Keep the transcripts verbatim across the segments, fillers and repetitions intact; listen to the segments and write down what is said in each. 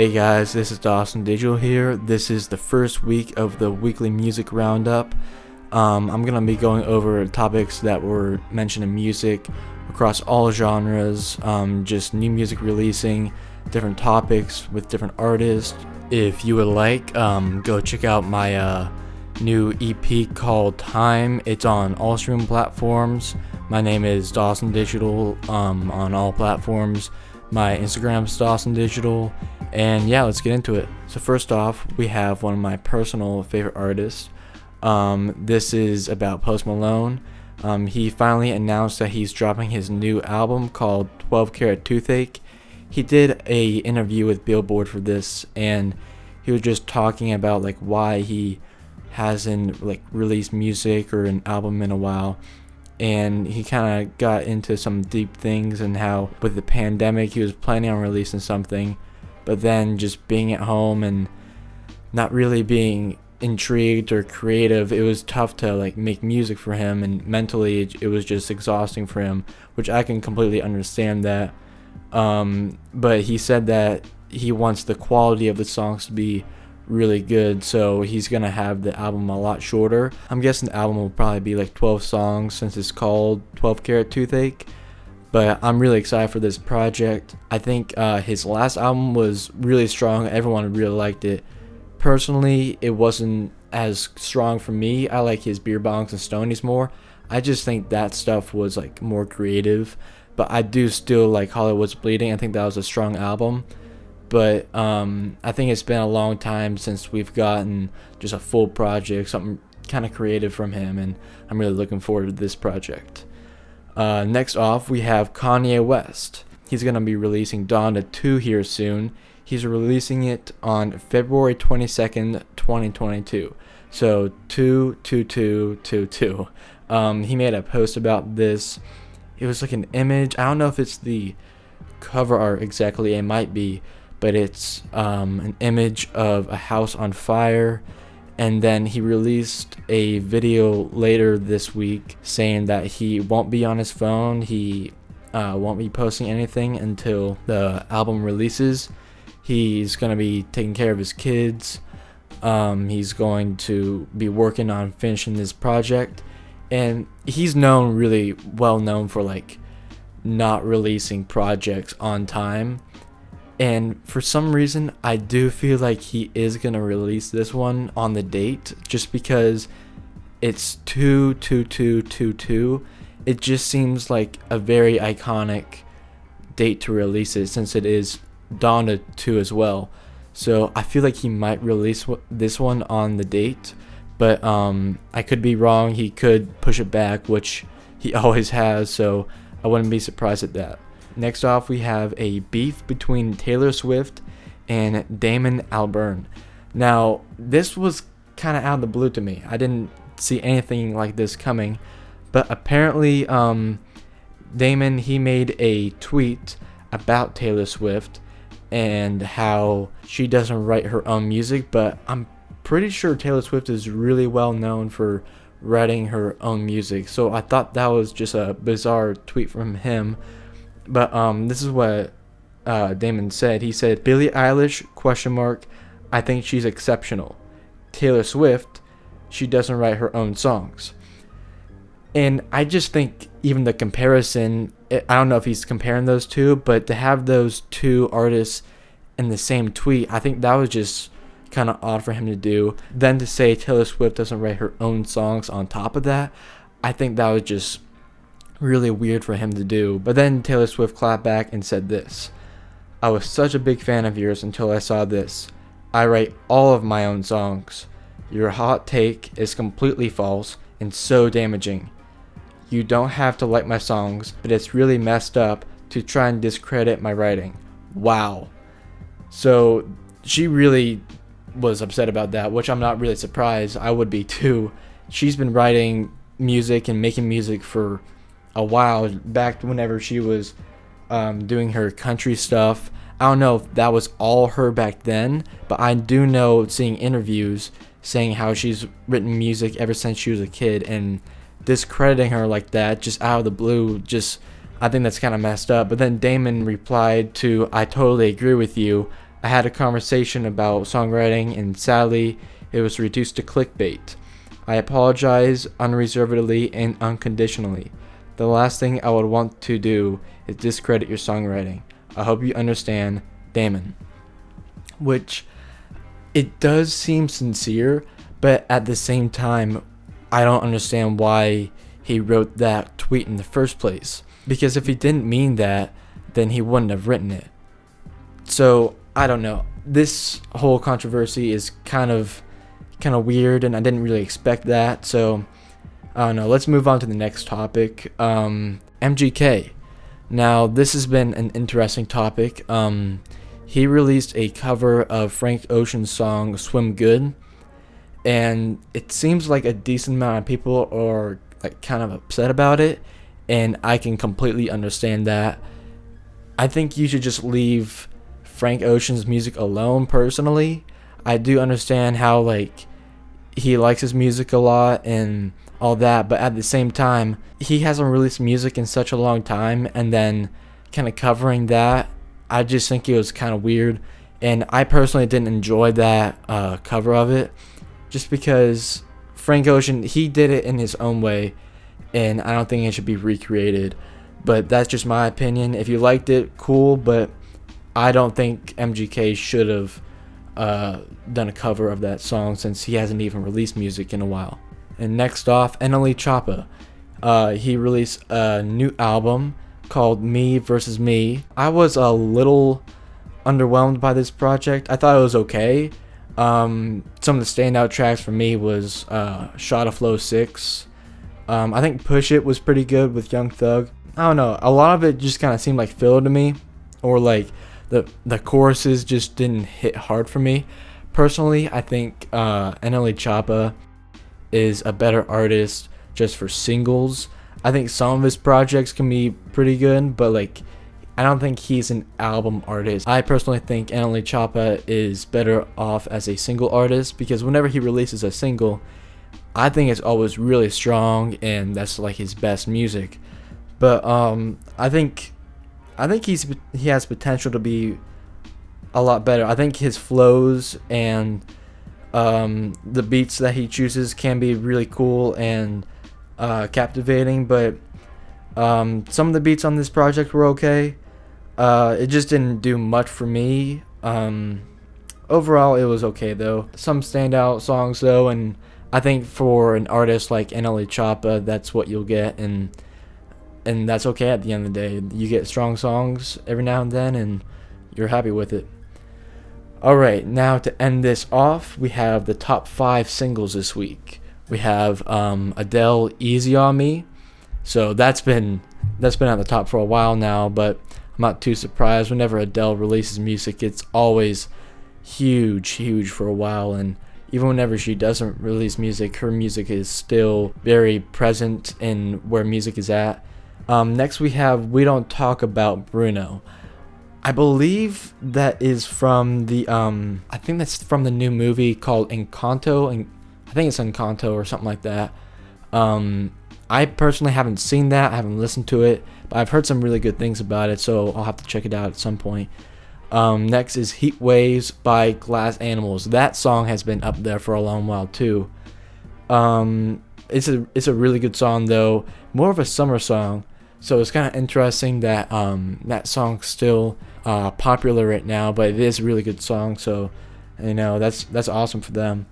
Hey guys, this is Dawson Digital here. This is the first week of the weekly music roundup. Um, I'm going to be going over topics that were mentioned in music across all genres, um, just new music releasing, different topics with different artists. If you would like, um, go check out my uh, new E P called Time. It's on all streaming platforms. My name is Dawson Digital um, on all platforms. My Instagram is Stossen Digital, and yeah, let's get into it. So first off, we have one of my personal favorite artists. Um, this is about Post Malone. Um, he finally announced that he's dropping his new album called twelve carat toothache. He did a interview with Billboard for this, and he was just talking about like why he hasn't like released music or an album in a while. And he kind of got into some deep things and how with the pandemic he was planning on releasing something, but then just being at home and not really being intrigued or creative, it was tough to like make music for him, and mentally it was just exhausting for him, which I can completely understand that. Um, but he said that he wants the quality of the songs to be really good, so he's gonna have the album a lot shorter. I'm guessing the album will probably be like twelve songs since it's called twelve carat toothache, but I'm really excited for this project. I think uh, his last album was really strong. Everyone really liked it. Personally, it wasn't as strong for me. I like his Beerbongs and Stonies more. I just think that stuff was like more creative, but I do still like Hollywood's Bleeding. I think that was a strong album. But um, I think it's been a long time since we've gotten just a full project, something kind of creative from him, and I'm really looking forward to this project. Uh, next off, we have Kanye West. He's going to be releasing Donda two here soon. He's releasing it on February twenty-second, twenty twenty-two. So, two two two two two. Um, he made a post about this. It was like an image. I don't know if it's the cover art exactly. It might be. But it's um, an image of a house on fire, and then he released a video later this week saying that he won't be on his phone, he uh, won't be posting anything until the album releases. He's gonna be taking care of his kids, um, he's going to be working on finishing this project, and he's known really well known for like not releasing projects on time. And for some reason, I do feel like he is going to release this one on the date, just because it's two two two two two. It just seems like a very iconic date to release it, since it is Donda two as well. So I feel like he might release this one on the date, but um, I could be wrong. He could push it back, which he always has, so I wouldn't be surprised at that. Next off, we have a beef between Taylor Swift and Damon Albarn. Now, this was kind of out of the blue to me. I didn't see anything like this coming, but apparently um, Damon, he made a tweet about Taylor Swift and how she doesn't write her own music, but I'm pretty sure Taylor Swift is really well known for writing her own music, so I thought that was just a bizarre tweet from him. But um, this is what uh, Damon said. He said, "Billie Eilish, question mark, I think she's exceptional. Taylor Swift, she doesn't write her own songs." And I just think even the comparison, I don't know if he's comparing those two, but to have those two artists in the same tweet, I think that was just kind of odd for him to do. Then to say Taylor Swift doesn't write her own songs on top of that, I think that was just really weird for him to do. But then Taylor Swift clapped back and said this: "I was such a big fan of yours until I saw this. I write all of my own songs. Your hot take is completely false and so damaging. You don't have to like my songs, but it's really messed up to try and discredit my writing. Wow." So she really was upset about that, which I'm not really surprised. I would be too. She's been writing music and making music for a while back, whenever she was um, doing her country stuff. I don't know if that was all her back then, but I do know seeing interviews saying how she's written music ever since she was a kid, and discrediting her like that just out of the blue, just I think that's kind of messed up. But then Damon replied to, "I totally agree with you. I had a conversation about songwriting, and sadly, it was reduced to clickbait. I apologize unreservedly and unconditionally. The last thing I would want to do is discredit your songwriting. I hope you understand, Damon. Which, it does seem sincere, but at the same time, I don't understand why he wrote that tweet in the first place. Because if he didn't mean that, then he wouldn't have written it. So, I don't know. This whole controversy is kind of kind of weird, and I didn't really expect that. So, I don't know. Let's move on to the next topic. Um, M G K. Now, this has been an interesting topic. Um, he released a cover of Frank Ocean's song, Swim Good. And it seems like a decent amount of people are like kind of upset about it. And I can completely understand that. I think you should just leave Frank Ocean's music alone, personally. I do understand how like he likes his music a lot and all that, but at the same time, he hasn't released music in such a long time, and then kind of covering that, I just think it was kind of weird, and I personally didn't enjoy that uh, cover of it, just because Frank Ocean, he did it in his own way, and I don't think it should be recreated. But that's just my opinion. If you liked it, cool, but I don't think M G K should have uh, done a cover of that song, since he hasn't even released music in a while. And next off, N L E Choppa. Uh, he released a new album called Me vs Me. I was a little underwhelmed by this project. I thought it was okay. Um, some of the standout tracks for me was uh, Shot of Flow six. Um, I think Push It was pretty good with Young Thug. I don't know. A lot of it just kind of seemed like filler to me, or like the the choruses just didn't hit hard for me. Personally, I think uh, N L E Choppa is a better artist just for singles. I think some of his projects can be pretty good, but like I don't think he's an album artist. I personally think N L E Choppa is better off as a single artist, because whenever he releases a single, I think it's always really strong, and that's like his best music. But um, I think I think he's he has potential to be a lot better. I think his flows and um, the beats that he chooses can be really cool and uh, captivating. But um, some of the beats on this project were okay. Uh, it just didn't do much for me. Um, overall, it was okay though. Some standout songs though, and I think for an artist like N L E Choppa, that's what you'll get, and and that's okay. At the end of the day, you get strong songs every now and then, and you're happy with it. Alright, now to end this off, we have the top five singles this week. We have um, Adele, Easy on Me. So that's been that's been at the top for a while now, but I'm not too surprised. Whenever Adele releases music, it's always huge, huge for a while, and even whenever she doesn't release music, her music is still very present in where music is at. Um, next we have We Don't Talk About Bruno. I believe that is from the, um, I think that's from the new movie called Encanto. And I think it's Encanto or something like that. Um, I personally haven't seen that. I haven't listened to it, but I've heard some really good things about it, so I'll have to check it out at some point. Um, next is Heat Waves by Glass Animals. That song has been up there for a long while too. Um, it's a it's a really good song though, more of a summer song. So it's kind of interesting that um, that song's still uh, popular right now, but it is a really good song. So you know that's that's awesome for them.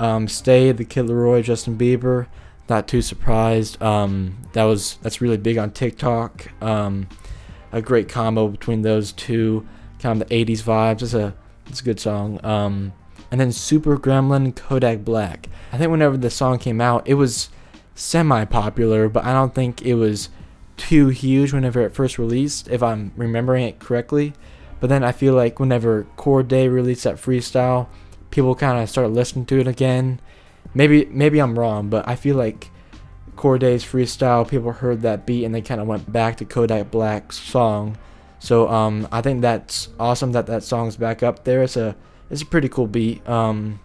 Um, Stay, The Kid Laroi, Justin Bieber. Not too surprised. Um, that was that's really big on TikTok. Um, a great combo between those two. Kind of the eighties vibes. It's a it's a good song. Um, and then Super Gremlin, Kodak Black. I think whenever the song came out, it was semi-popular, but I don't think it was too huge whenever it first released, if I'm remembering it correctly. But then I feel like whenever Corday released that freestyle, people kind of started listening to it again. Maybe maybe I'm wrong, but I feel like Corday's freestyle, people heard that beat and they kind of went back to Kodak Black's song. So um, I think that's awesome that that song's back up there. It's a it's a pretty cool beat. Um,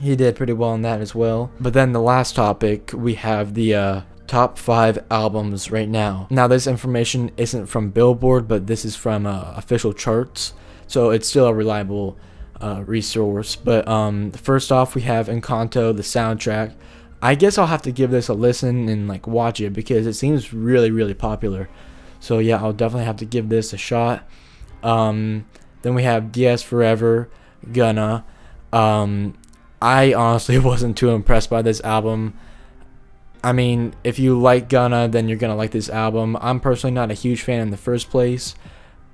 he did pretty well in that as well. But then the last topic, we have the uh, top five albums right now. Now this information isn't from Billboard, but this is from uh, official charts. so it's still a reliable uh, resource. But um, first off, we have Encanto, the soundtrack. I guess I'll have to give this a listen and like watch it because it seems really, really popular. So yeah, I'll definitely have to give this a shot. Um, then we have D S Forever, Gunna. Um, I honestly wasn't too impressed by this album. I mean, if you like Gunna, then you're gonna like this album. I'm personally not a huge fan in the first place,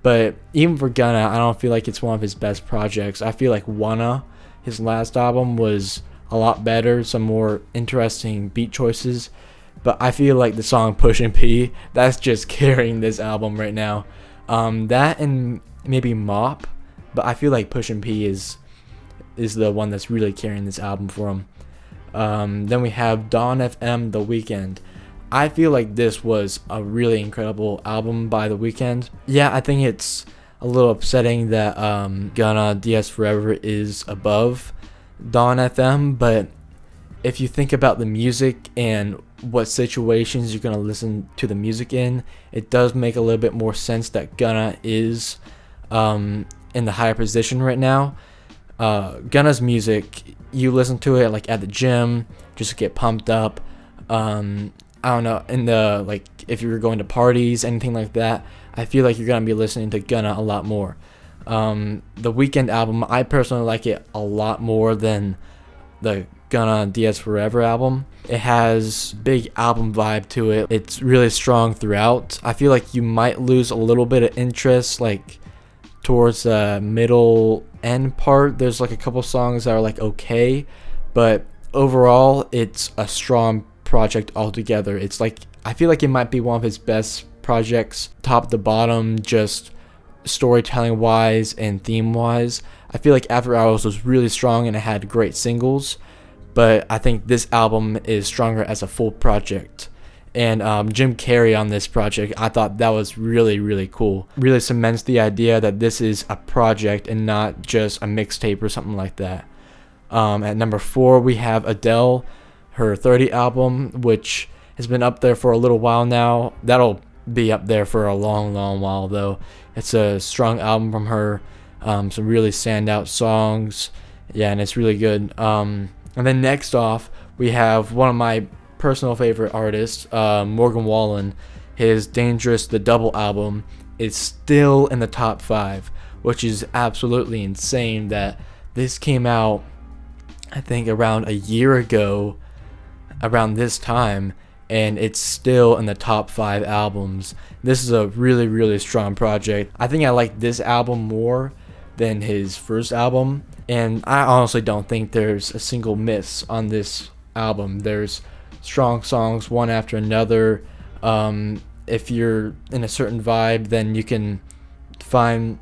but even for Gunna, I don't feel like it's one of his best projects. I feel like Wanna, his last album, was a lot better, some more interesting beat choices. But I feel like the song Pushin' P, that's just carrying this album right now. Um, that and maybe Mop, but I feel like Pushin' P is is the one that's really carrying this album for him. Um, then we have Dawn F M, The Weeknd. I feel like this was a really incredible album by The Weeknd. Yeah, I think it's a little upsetting that um, Gunna, D S Forever is above Dawn F M, but if you think about the music and what situations you're going to listen to the music in, it does make a little bit more sense that Gunna is um, in the higher position right now. Uh, Gunna's music, you listen to it like at the gym just to get pumped up. um, I don't know, in the like if you were going to parties, anything like that, I feel like you're gonna be listening to Gunna a lot more. um, The Weeknd album, I personally like it a lot more than the Gunna D S Forever album. It has big album vibe to it. It's really strong throughout. I feel like you might lose a little bit of interest like towards the middle end part. There's like a couple songs that are like okay, but overall it's a strong project altogether. It's like I feel like it might be one of his best projects, top to bottom, just storytelling wise and theme wise. I feel like After Hours was really strong and it had great singles, but I think this album is stronger as a full project. And um, Jim Carrey on this project, I thought that was really, really cool. Really cements the idea that this is a project and not just a mixtape or something like that. Um, at number four, we have Adele, her thirty album, which has been up there for a little while now. That'll be up there for a long, long while, though. It's a strong album from her. Um, some really standout songs. Yeah, and it's really good. Um, and then next off, we have one of my personal favorite artist, uh, Morgan Wallen. His Dangerous, the double album, is still in the top five, which is absolutely insane that this came out, I think, around a year ago, around this time, and it's still in the top five albums. This is a really, really strong project. I think I like this album more than his first album, and I honestly don't think there's a single miss on this album. There's strong songs one after another. Um, if you're in a certain vibe, then you can find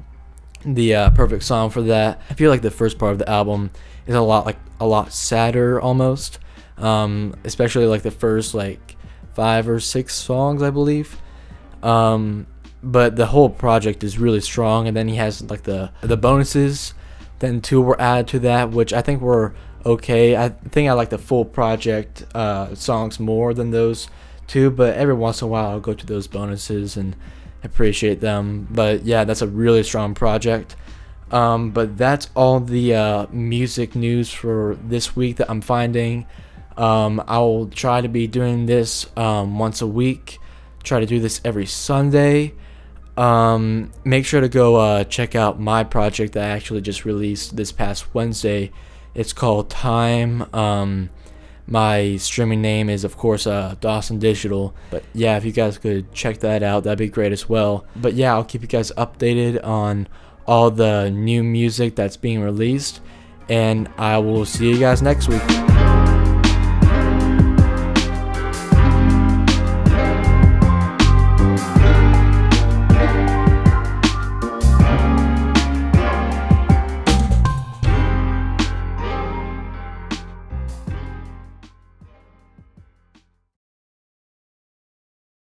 the uh, perfect song for that. I feel like the first part of the album is a lot like a lot sadder almost, um, especially like the first like five or six songs, I believe. Um, but the whole project is really strong, and then he has like the the bonuses. Then two were added to that, which I think were okay. I think I like the full project uh, songs more than those two, but every once in a while I'll go to those bonuses and appreciate them. But yeah, that's a really strong project. Um, but that's all the uh, music news for this week that I'm finding. Um, I'll try to be doing this um, once a week, try to do this every Sunday. Um, make sure to go uh, check out my project that I actually just released this past Wednesday. It's called Time. Um, my streaming name is, of course, uh, Dawson Digital. But yeah, if you guys could check that out, that'd be great as well. But yeah, I'll keep you guys updated on all the new music that's being released. And I will see you guys next week.